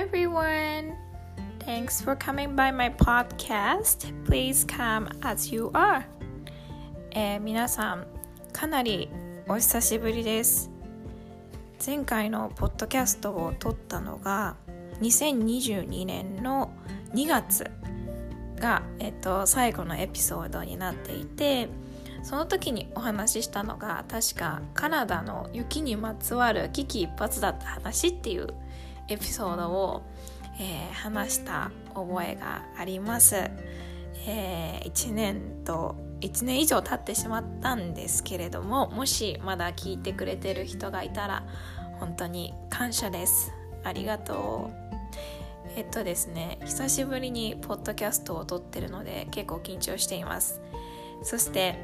everyone! Thanks for coming by my podcast. Please come as you are. 皆さん、かなりお久しぶりです。前回のポッドキャストを撮ったのが2022年の2月が、最後のエピソードになっていて、その時にお話ししたのが確かカナダの雪にまつわる危機一髪だった話っていうエピソードを、話した覚えがあります、1年以上経ってしまったんですけれども、もしまだ聞いてくれてる人がいたら本当に感謝です。ありがとう。ですね、久しぶりにポッドキャストを撮ってるので結構緊張しています。そして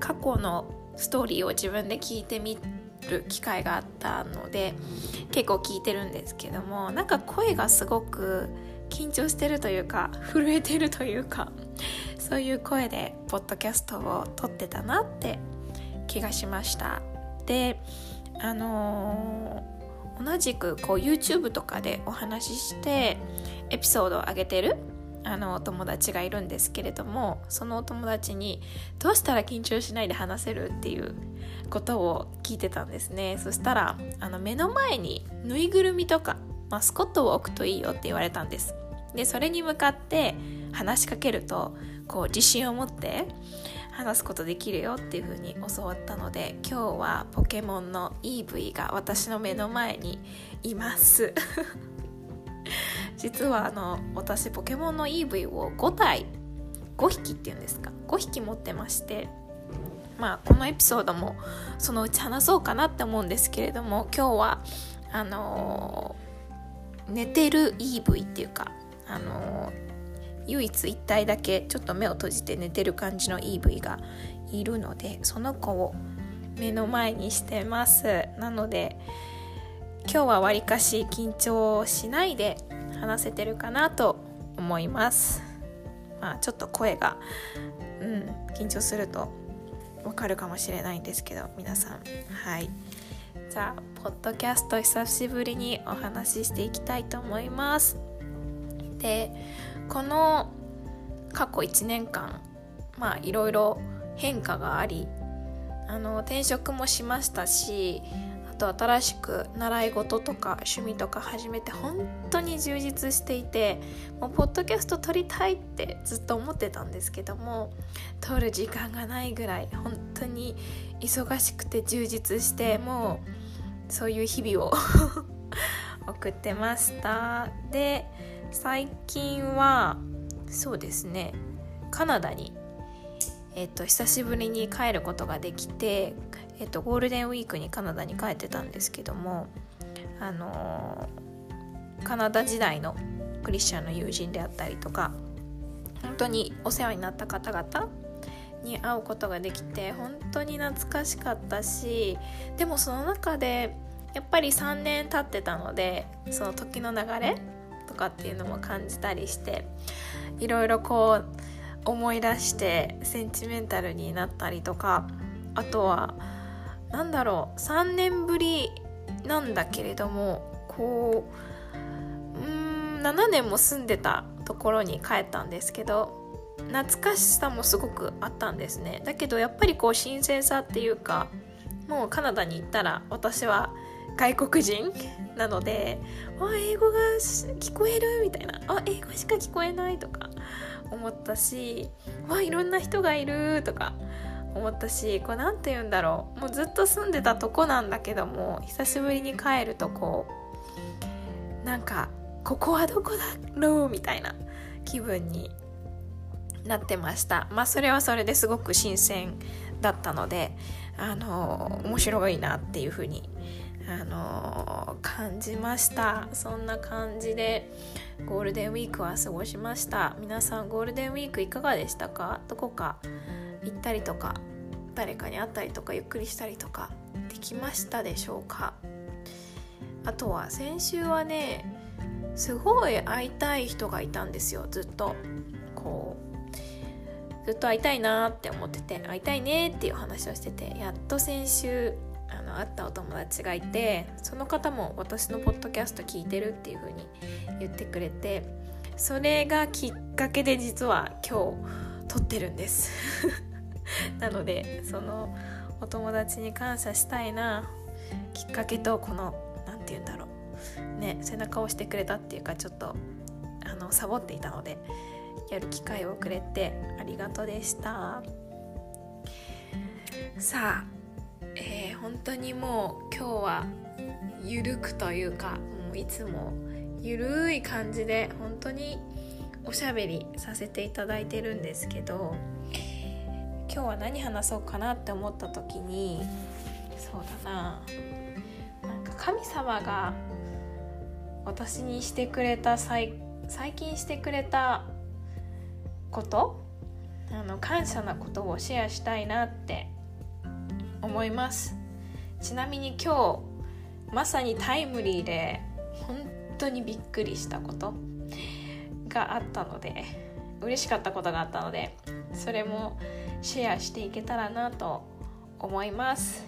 過去のストーリーを自分で聞いてみる機会があったので結構聞いてるんですけども、なんか声がすごく緊張してるというか震えてるというか、そういう声でポッドキャストを撮ってたなって気がしました。で、同じくこう YouTube とかでお話ししてエピソードを上げてるお友達がいるんですけれども、そのお友達にどうしたら緊張しないで話せるっていうことを聞いてたんですね。そしたら目の前にぬいぐるみとかマスコットを置くといいよって言われたんです。で、それに向かって話しかけるとこう自信を持って話すことできるよっていう風に教わったので、今日はポケモンのイーブイが私の目の前にいます実は私ポケモンのイーブイを5匹っていうんですか、5匹持ってまして、まあこのエピソードもそのうち話そうかなって思うんですけれども、今日は寝てるイーブイっていうか唯一一体だけちょっと目を閉じて寝てる感じの EV がいるので、その子を目の前にしてます。なので今日はわりかし緊張しないで話せてるかなと思います。まあちょっと声が緊張するとわかるかもしれないんですけど、皆さん、はい、じゃあポッドキャスト久しぶりにお話ししていきたいと思います。で、この過去1年間、まあいろいろ変化があり、転職もしましたし、あと新しく習い事とか趣味とか始めて本当に充実していて、もうポッドキャスト撮りたいってずっと思ってたんですけども、撮る時間がないぐらい本当に忙しくて充実して、もうそういう日々を送ってました。で、最近はそうですね、カナダに、久しぶりに帰ることができて、ゴールデンウィークにカナダに帰ってたんですけども、カナダ時代のクリスチャンの友人であったりとか、本当にお世話になった方々に会うことができて本当に懐かしかったし、でもその中でやっぱり3年経ってたので、その時の流れとかっていうのも感じたりして、いろいろこう思い出してセンチメンタルになったりとか、あとはなんだろう、3年ぶりなんだけれども、こう7年も住んでたところに帰ったんですけど、懐かしさもすごくあったんですね。だけどやっぱりこう新鮮さっていうか、もうカナダに行ったら私は外国人なので、あ、英語が聞こえるみたいな、あ、英語しか聞こえないとか思ったし、あ、いろんな人がいるとか思ったし、こうなんて言うんだろう、もうずっと住んでたとこなんだけども、久しぶりに帰るとこうなんかここはどこだろうみたいな気分になってました。まあそれはそれですごく新鮮だったので、面白いなっていう風に感じました。そんな感じでゴールデンウィークは過ごしました。皆さん、ゴールデンウィークいかがでしたか？どこか行ったりとか、誰かに会ったりとか、ゆっくりしたりとかできましたでしょうか？あとは先週はね、すごい会いたい人がいたんですよ。ずっと会いたいなって思ってて、会いたいねっていう話をしてて、やっと先週会ったお友達がいて、その方も私のポッドキャスト聞いてるっていう風に言ってくれて、それがきっかけで実は今日撮ってるんですなのでそのお友達に感謝したいな、きっかけとこのなんて言うんだろうね、背中を押してくれたっていうか、ちょっとサボっていたのでやる機会をくれてありがとうでした。さあ、本当にもう今日はゆるくというか、もういつもゆるい感じで本当におしゃべりさせていただいてるんですけど、今日は何話そうかなって思った時に、そうだな、なんか神様が私にしてくれた最近してくれたこと、感謝なことをシェアしたいなって思います。ちなみに今日まさにタイムリーで本当にびっくりしたことがあったので、嬉しかったことがあったので、それもシェアしていけたらなと思います。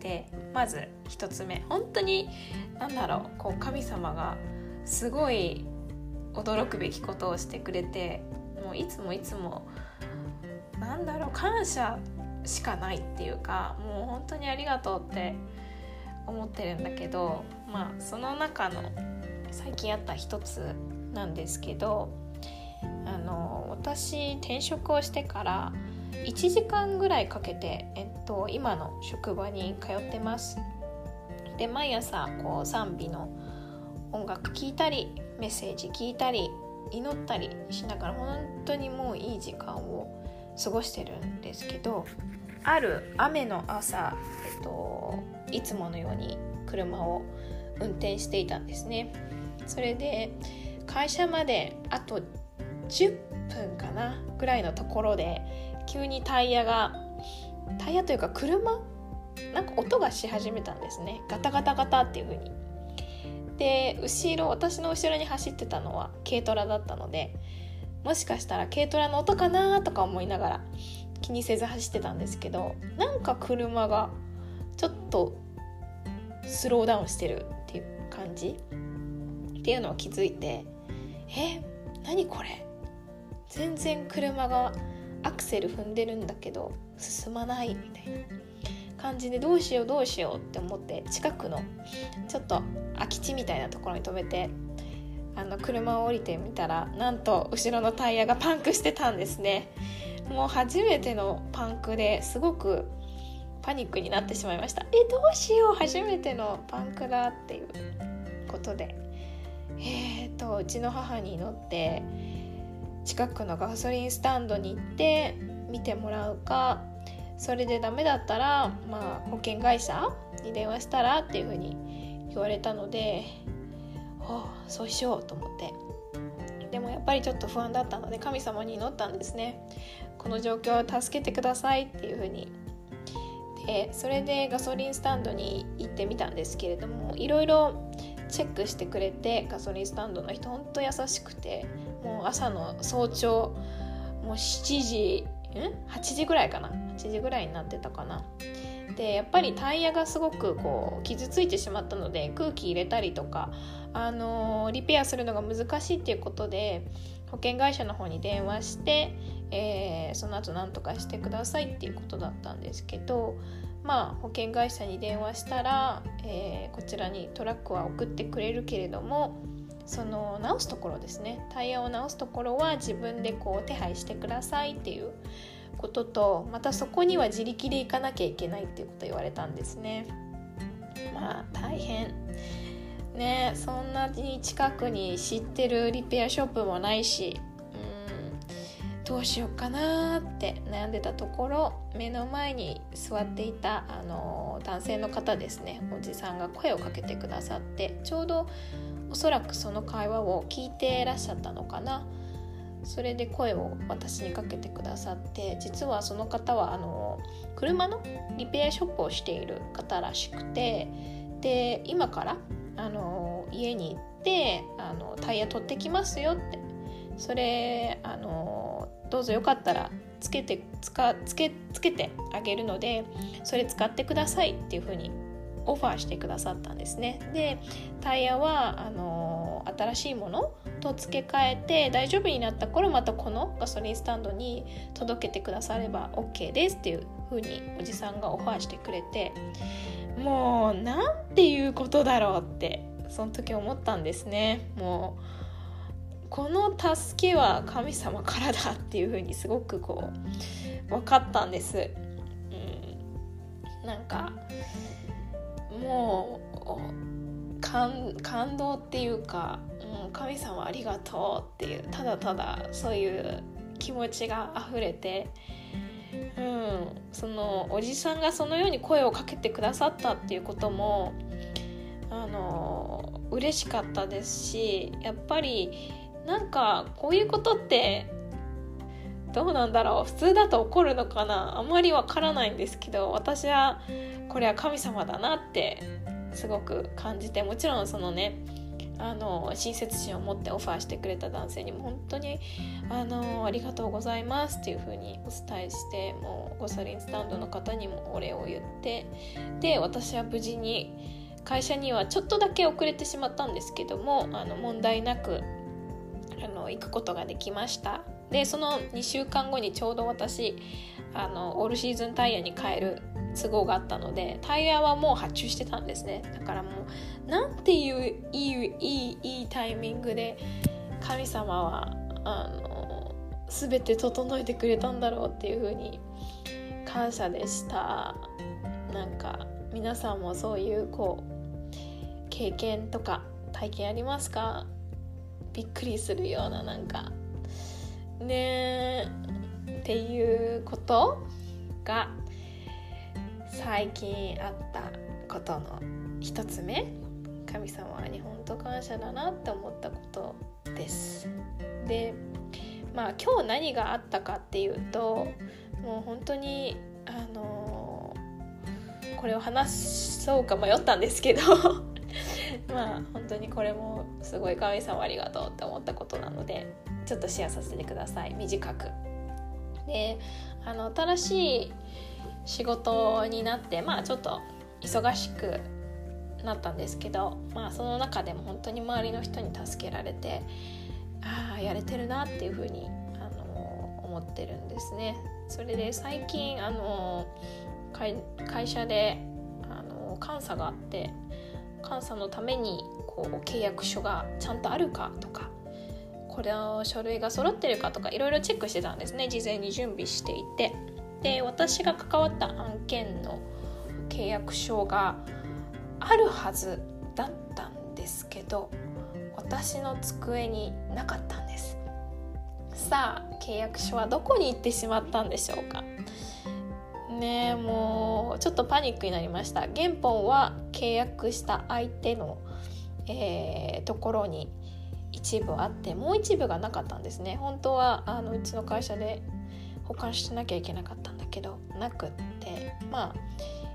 で、まず1つ目、本当にこう神様がすごい驚くべきことをしてくれて、もういつも感謝しかないっていうか、もう本当にありがとうって思ってるんだけど、その中の最近あった1つなんですけど、私転職をしてから1時間ぐらいかけて、今の職場に通ってます。で、毎朝こう賛美の音楽聴いたり、メッセージ聞いたり、祈ったりしながら本当にもういい時間を過ごしてるんですけど、ある雨の朝、いつものように車を運転していたんですね。それで会社まであと10分かなぐらいのところで、急にタイヤというか車なんか音がし始めたんですね。ガタガタガタっていう風に。で、私の後ろに走ってたのは軽トラだったので、もしかしたら軽トラの音かなとか思いながら気にせず走ってたんですけど、なんか車がちょっとスローダウンしてるっていう感じっていうのを気づいて、何これ、全然車がアクセル踏んでるんだけど進まないみたいな感じで、どうしようって思って、近くのちょっと空き地みたいなところに止めて車を降りてみたら、なんと後ろのタイヤがパンクしてたんですね。もう初めてのパンクで、すごくパニックになってしまいました。どうしよう、初めてのパンクだっていうことで、うちの母に乗って近くのガソリンスタンドに行って見てもらうか、それでダメだったら、保険会社に電話したらっていうふうに言われたので、そうしようと思って。でもやっぱりちょっと不安だったので、神様に祈ったんですね。この状況を助けてくださいっていう風に。で、それでガソリンスタンドに行ってみたんですけれども、いろいろチェックしてくれて、ガソリンスタンドの人ほんと優しくて、もう朝の早朝、もう8時ぐらいかな、8時ぐらいになってたかな。で、やっぱりタイヤがすごくこう傷ついてしまったので、空気入れたりとか、リペアするのが難しいっていうことで、保険会社の方に電話して、その後なんとかしてくださいっていうことだったんですけど、保険会社に電話したら、こちらにトラックは送ってくれるけれども、その直すところですね、タイヤを直すところは自分でこう手配してくださいっていうことと、またそこには自力で行かなきゃいけないっていうことを言われたんですね。大変ね。そんなに近くに知ってるリペアショップもないし、どうしようかなって悩んでたところ、目の前に座っていた男性の方ですね、おじさんが声をかけてくださって、ちょうどおそらくその会話を聞いてらっしゃったのかな。それで声を私にかけてくださって、実はその方は車のリペアショップをしている方らしくて、で、今から家に行ってタイヤ取ってきますよって、それどうぞよかったらつけてあげるので、それ使ってくださいっていうふうにオファーしてくださったんですね。でタイヤは新しいものと付け替えて大丈夫になった頃、またこのガソリンスタンドに届けてくだされば OK ですっていう風におじさんがオファーしてくれて、もうなんていうことだろうってその時思ったんですね。もうこの助けは神様からだっていう風にすごくこう分かったんです、なんかもう感動っていうか、神様ありがとうっていう、ただただそういう気持ちがあふれて、そのおじさんがそのように声をかけてくださったっていうことも嬉しかったですし、やっぱりなんかこういうことってどうなんだろう、普通だと起こるのかな、あまりわからないんですけど、私はこれは神様だなってすごく感じて、もちろんそのね親切心を持ってオファーしてくれた男性にも本当にありがとうございますっていう風にお伝えして、もうガソリンスタンドの方にもお礼を言って、で私は無事に会社にはちょっとだけ遅れてしまったんですけども問題なく行くことができました。でその2週間後にちょうど私オールシーズンタイヤに変える都合があったので、タイヤはもう発注してたんですね。だからもうなんていういいタイミングで神様は全て整えてくれたんだろうっていう風に感謝でした。なんか皆さんもそういうこう経験とか体験ありますか？びっくりするようななんかねっていうことが最近あったことの一つ目、神様に本当感謝だなって思ったことです。で、今日何があったかっていうと、もう本当にこれを話そうか迷ったんですけど本当にこれもすごい神様ありがとうって思ったことなので、ちょっとシェアさせてください。短くで新しい仕事になって、ちょっと忙しくなったんですけど、その中でも本当に周りの人に助けられて、やれてるなっていうふうに思ってるんですね。それで最近会社で監査があって、監査のためにこう契約書がちゃんとあるかとか、これの書類が揃ってるかとか、いろいろチェックしてたんですね。事前に準備していて、で私が関わった案件の契約書があるはずだったんですけど、私の机になかったんです。さあ契約書はどこに行ってしまったんでしょうかね。えもうちょっとパニックになりました。原本は契約した相手の、ところに一部あって、もう一部がなかったんですね。本当はうちの会社で保管してなきゃいけなかったんだけどなくって、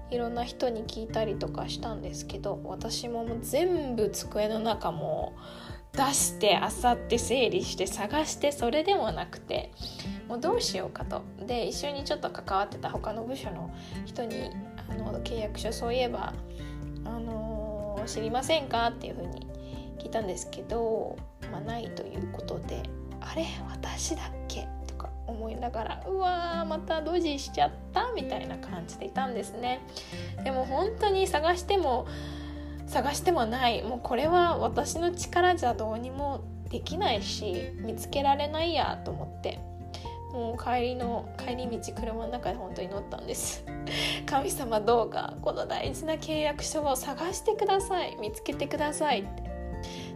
いろんな人に聞いたりとかしたんですけど、私も全部机の中も出して漁って整理して探して、それでもなくて、もうどうしようかと。で一緒にちょっと関わってた他の部署の人に契約書そういえば知りませんかっていうふうに聞いたんですけど、ないということで、あれ私だっけとか思いながら、うわーまたドジしちゃったみたいな感じでいたんですね。でも本当に探してもない、もうこれは私の力じゃどうにもできないし見つけられないやと思って、もう帰り道車の中で本当に乗ったんです。神様どうかこの大事な契約書を探してください、見つけてくださいって。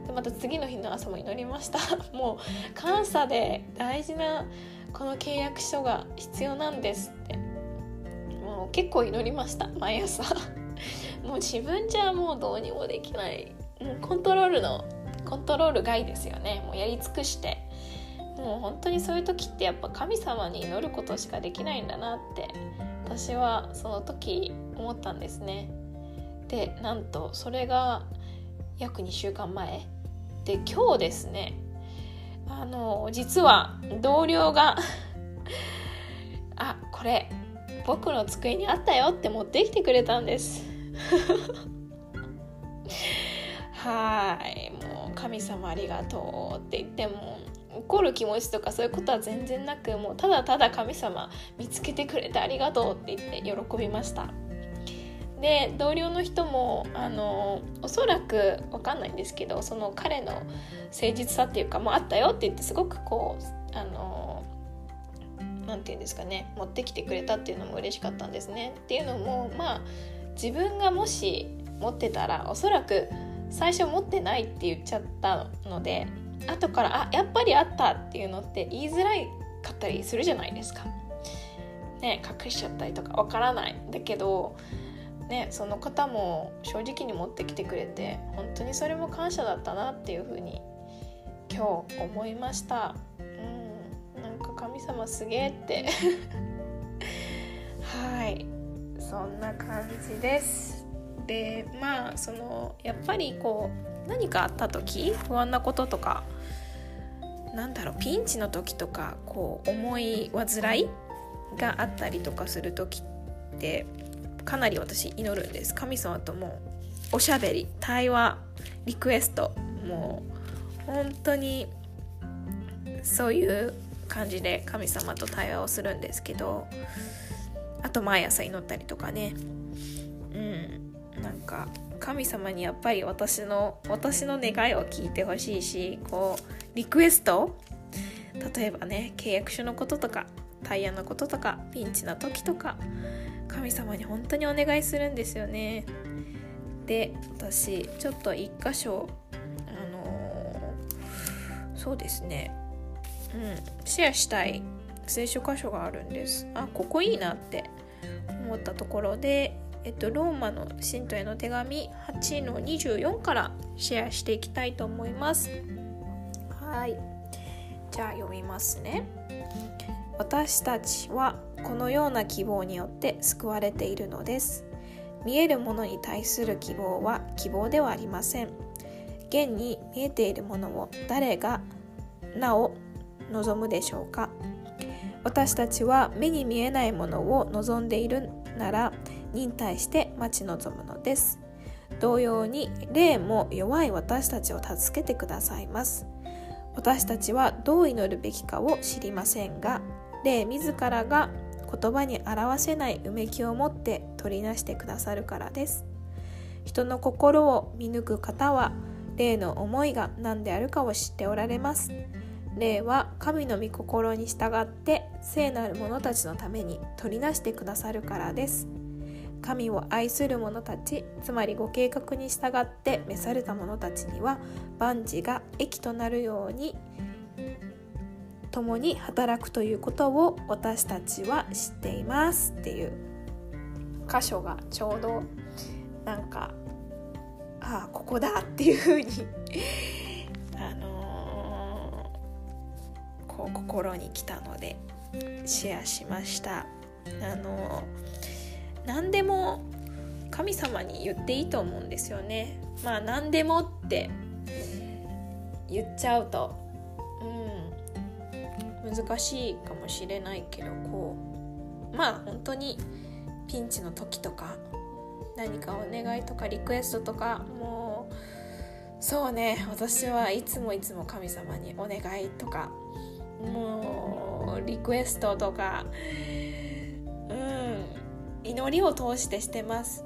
でまた次の日の朝も祈りました。もう監査で大事なこの契約書が必要なんですって、もう結構祈りました毎朝。もう自分じゃもうどうにもできない、もうコントロール外ですよね。もうやり尽くして、もう本当にそういう時ってやっぱ神様に祈ることしかできないんだなって私はその時思ったんですね。でなんとそれが約2週間前で、今日ですね実は同僚があ、これ僕の机にあったよって持ってきてくれたんですはい、もう神様ありがとうって言っても怒る気持ちとかそういうことは全然なく、もうただただ神様見つけてくれてありがとうって言って喜びました。で同僚の人もおそらくわかんないんですけど、その彼の誠実さっていうかもうあったよって言ってすごくこうなんていうんですかね、持ってきてくれたっていうのも嬉しかったんですね。っていうのもまあ自分がもし持ってたらおそらく最初持ってないって言っちゃったので、後からあやっぱりあったっていうのって言いづらいかったりするじゃないですか、ね、隠しちゃったりとかわからないんだけどね、その方も正直に持ってきてくれて本当にそれも感謝だったなっていう風に今日思いました。なんか神様すげえってはい、そんな感じです。でまあそのやっぱりこう何かあった時、不安なこととかなんだろう、ピンチの時とかこう思い煩いがあったりとかする時ってかなり私祈るんです。神様ともおしゃべり、対話、リクエスト、もう本当にそういう感じで神様と対話をするんですけど、あと毎朝祈ったりとかね、なんか神様にやっぱり私の願いを聞いてほしいし、こうリクエスト、例えばね契約書のこととかタイヤのこととかピンチな時とか神様に本当にお願いするんですよね。で私ちょっと一箇所そうですね、シェアしたい聖書箇所があるんです。あ、ここいいなって思ったところで、ローマの信徒への手紙 8-24 からシェアしていきたいと思います。はい、じゃあ読みますね。私たちはこのような希望によって救われているのです。見えるものに対する希望は希望ではありません。現に見えているものを誰がなお望むでしょうか。私たちは目に見えないものを望んでいるなら忍耐して待ち望むのです。同様に霊も弱い私たちを助けてくださいます。私たちはどう祈るべきかを知りませんが、霊自らが言葉に表せないうめきを持って取りなしてくださるからです。人の心を見抜く方は霊の思いが何であるかを知っておられます。霊は神の御心に従って聖なる者たちのために取りなしてくださるからです。神を愛する者たち、つまりご計画に従って召された者たちには万事が益となるように共に働くということを私たちは知っていますっていう箇所がちょうどなんかああここだっていう風にこう心に来たのでシェアしました。何でも神様に言っていいと思うんですよね。まあ何でもって言っちゃうと難しいかもしれないけど、こうまあ本当にピンチの時とか何かお願いとかリクエストとか、もうそうね、私はいつもいつも神様にお願いとかもうリクエストとか祈りを通してしてます。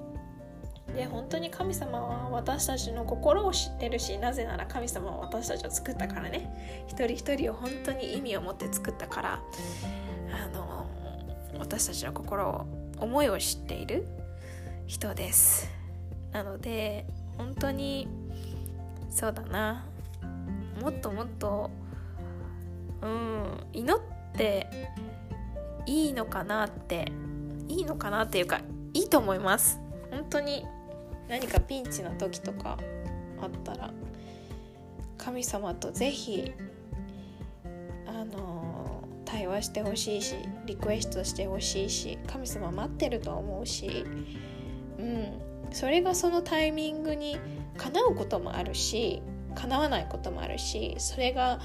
で本当に神様は私たちの心を知ってるし、なぜなら神様は私たちを作ったからね、一人一人を本当に意味を持って作ったから、私たちの心を思いを知っている人です。なので本当にそうだな、もっともっと祈っていいのかなって、いいのかなっていうかいいと思います。本当に何かピンチの時とかあったら神様とぜひ対話してほしいし、リクエストしてほしいし、神様待ってると思うし、それがそのタイミングに叶うこともあるし叶わないこともあるし、それが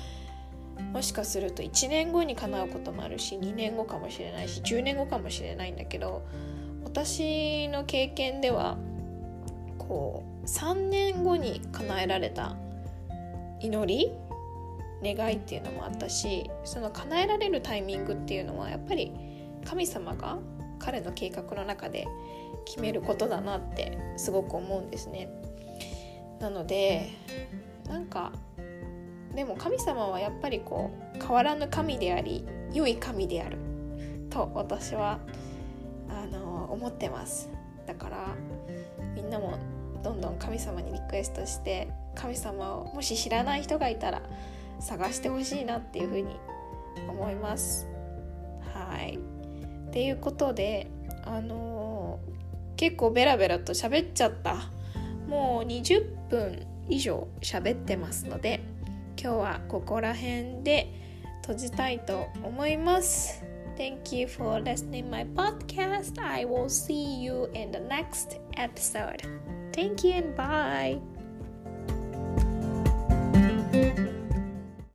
もしかすると1年後に叶うこともあるし、2年後かもしれないし、10年後かもしれないんだけど、私の経験ではこう3年後に叶えられた祈り、願いっていうのもあったし、その叶えられるタイミングっていうのはやっぱり神様が彼の計画の中で決めることだなってすごく思うんですね。なのでなんかでも神様はやっぱりこう変わらぬ神であり、良い神であると私は思ってます。だからみんなもどんどん神様にリクエストして、神様をもし知らない人がいたら探してほしいなっていうふうに思います。はい。っていうことで結構ベラベラと喋っちゃった。もう20分以上喋ってますので、今日はここら辺で閉じたいと思います。 Thank you for listening my podcast. I will see you in the next episode. Thank you and bye.